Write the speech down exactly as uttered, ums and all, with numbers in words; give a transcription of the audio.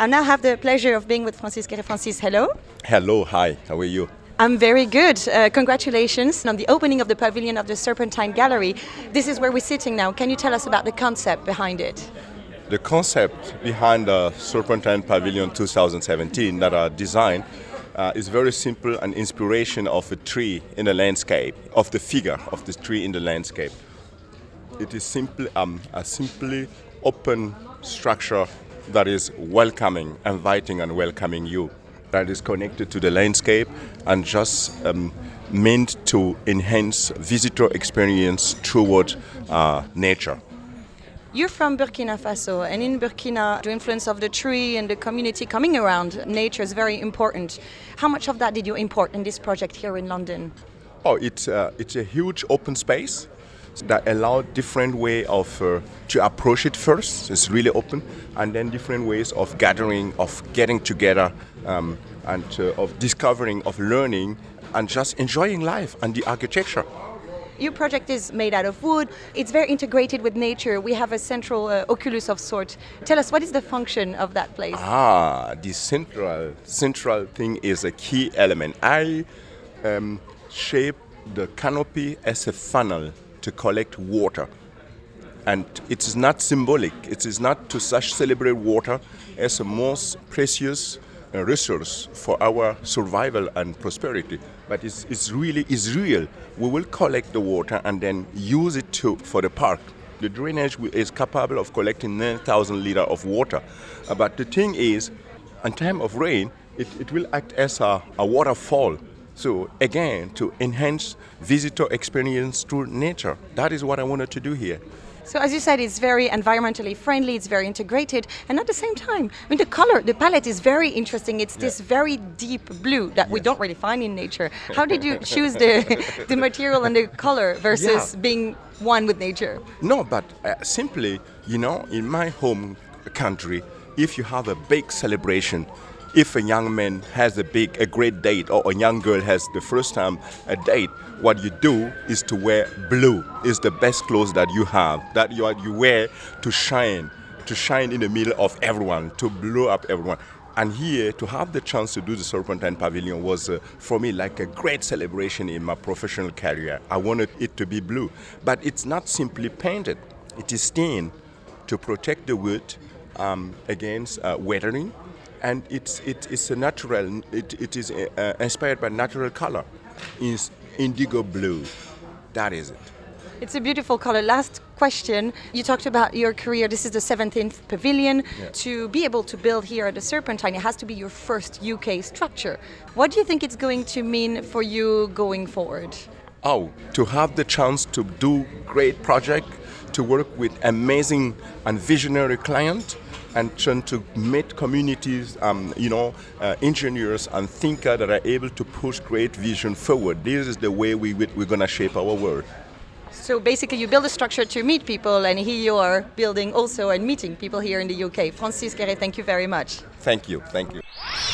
I now have the pleasure of being with Francis Kéré. Francis, hello. Hello, hi, how are you? I'm very good. Uh, congratulations on the opening of the pavilion of the Serpentine Gallery. This is where we're sitting now. Can you tell us about the concept behind it? The concept behind the Serpentine Pavilion two thousand seventeen that are designed uh, is very simple, an inspiration of a tree in a landscape, of the figure of the tree in the landscape. It is simply um, a simply open structure that is welcoming, inviting and welcoming you. That is connected to the landscape and just um, meant to enhance visitor experience toward uh, nature. You're from Burkina Faso, and in Burkina, the influence of the tree and the community coming around nature is very important. How much of that did you import in this project here in London? Oh, it's, uh, it's a huge open space that allowed different way of uh, to approach it. First, it's really open, and then different ways of gathering, of getting together, um, and uh, of discovering, of learning, and just enjoying life and the architecture. Your project is made out of wood. It's very integrated with nature. We have a central uh, oculus of sort. Tell us, what is the function of that place? Ah, the central central thing is a key element. I um, shape the canopy as a funnel to collect water, and it is not symbolic. It is not to such celebrate water as a most precious resource for our survival and prosperity, but it's, it's really is real. We will collect the water and then use it to for the park. The drainage is capable of collecting nine thousand liters of water, but the thing is, in time of rain, it, it will act as a, a waterfall. So again, to enhance visitor experience through nature. That is what I wanted to do here. So as you said, it's very environmentally friendly, it's very integrated, and at the same time, I mean, the color, the palette is very interesting. It's yeah. This very deep blue that yes. we don't really find in nature. How did you choose the, the material and the color versus yeah. being one with nature? No, but uh, simply, you know, in my home country, if you have a big celebration, if a young man has a big, a great date, or a young girl has the first time a date, what you do is to wear blue. It's the best clothes that you have, that you, you wear to shine, to shine in the middle of everyone, to blow up everyone. And here, to have the chance to do the Serpentine Pavilion was, uh, for me, like a great celebration in my professional career. I wanted it to be blue. But it's not simply painted. It is stained to protect the wood um, against uh, weathering. And it's it is a natural. It it is a, uh, inspired by natural color, is indigo blue. That is it. It's a beautiful color. Last question. You talked about your career. This is the seventeenth pavilion. Yeah. To be able to build here at the Serpentine, it has to be your first U K structure. What do you think it's going to mean for you going forward? Oh, to have the chance to do great project, to work with amazing and visionary clients, and trying to meet communities, um, you know, uh, engineers and thinkers that are able to push great vision forward. This is the way we, we're going to shape our world. So basically you build a structure to meet people, and here you are building also and meeting people here in the U K. Francis Kéré, thank you very much. Thank you, thank you.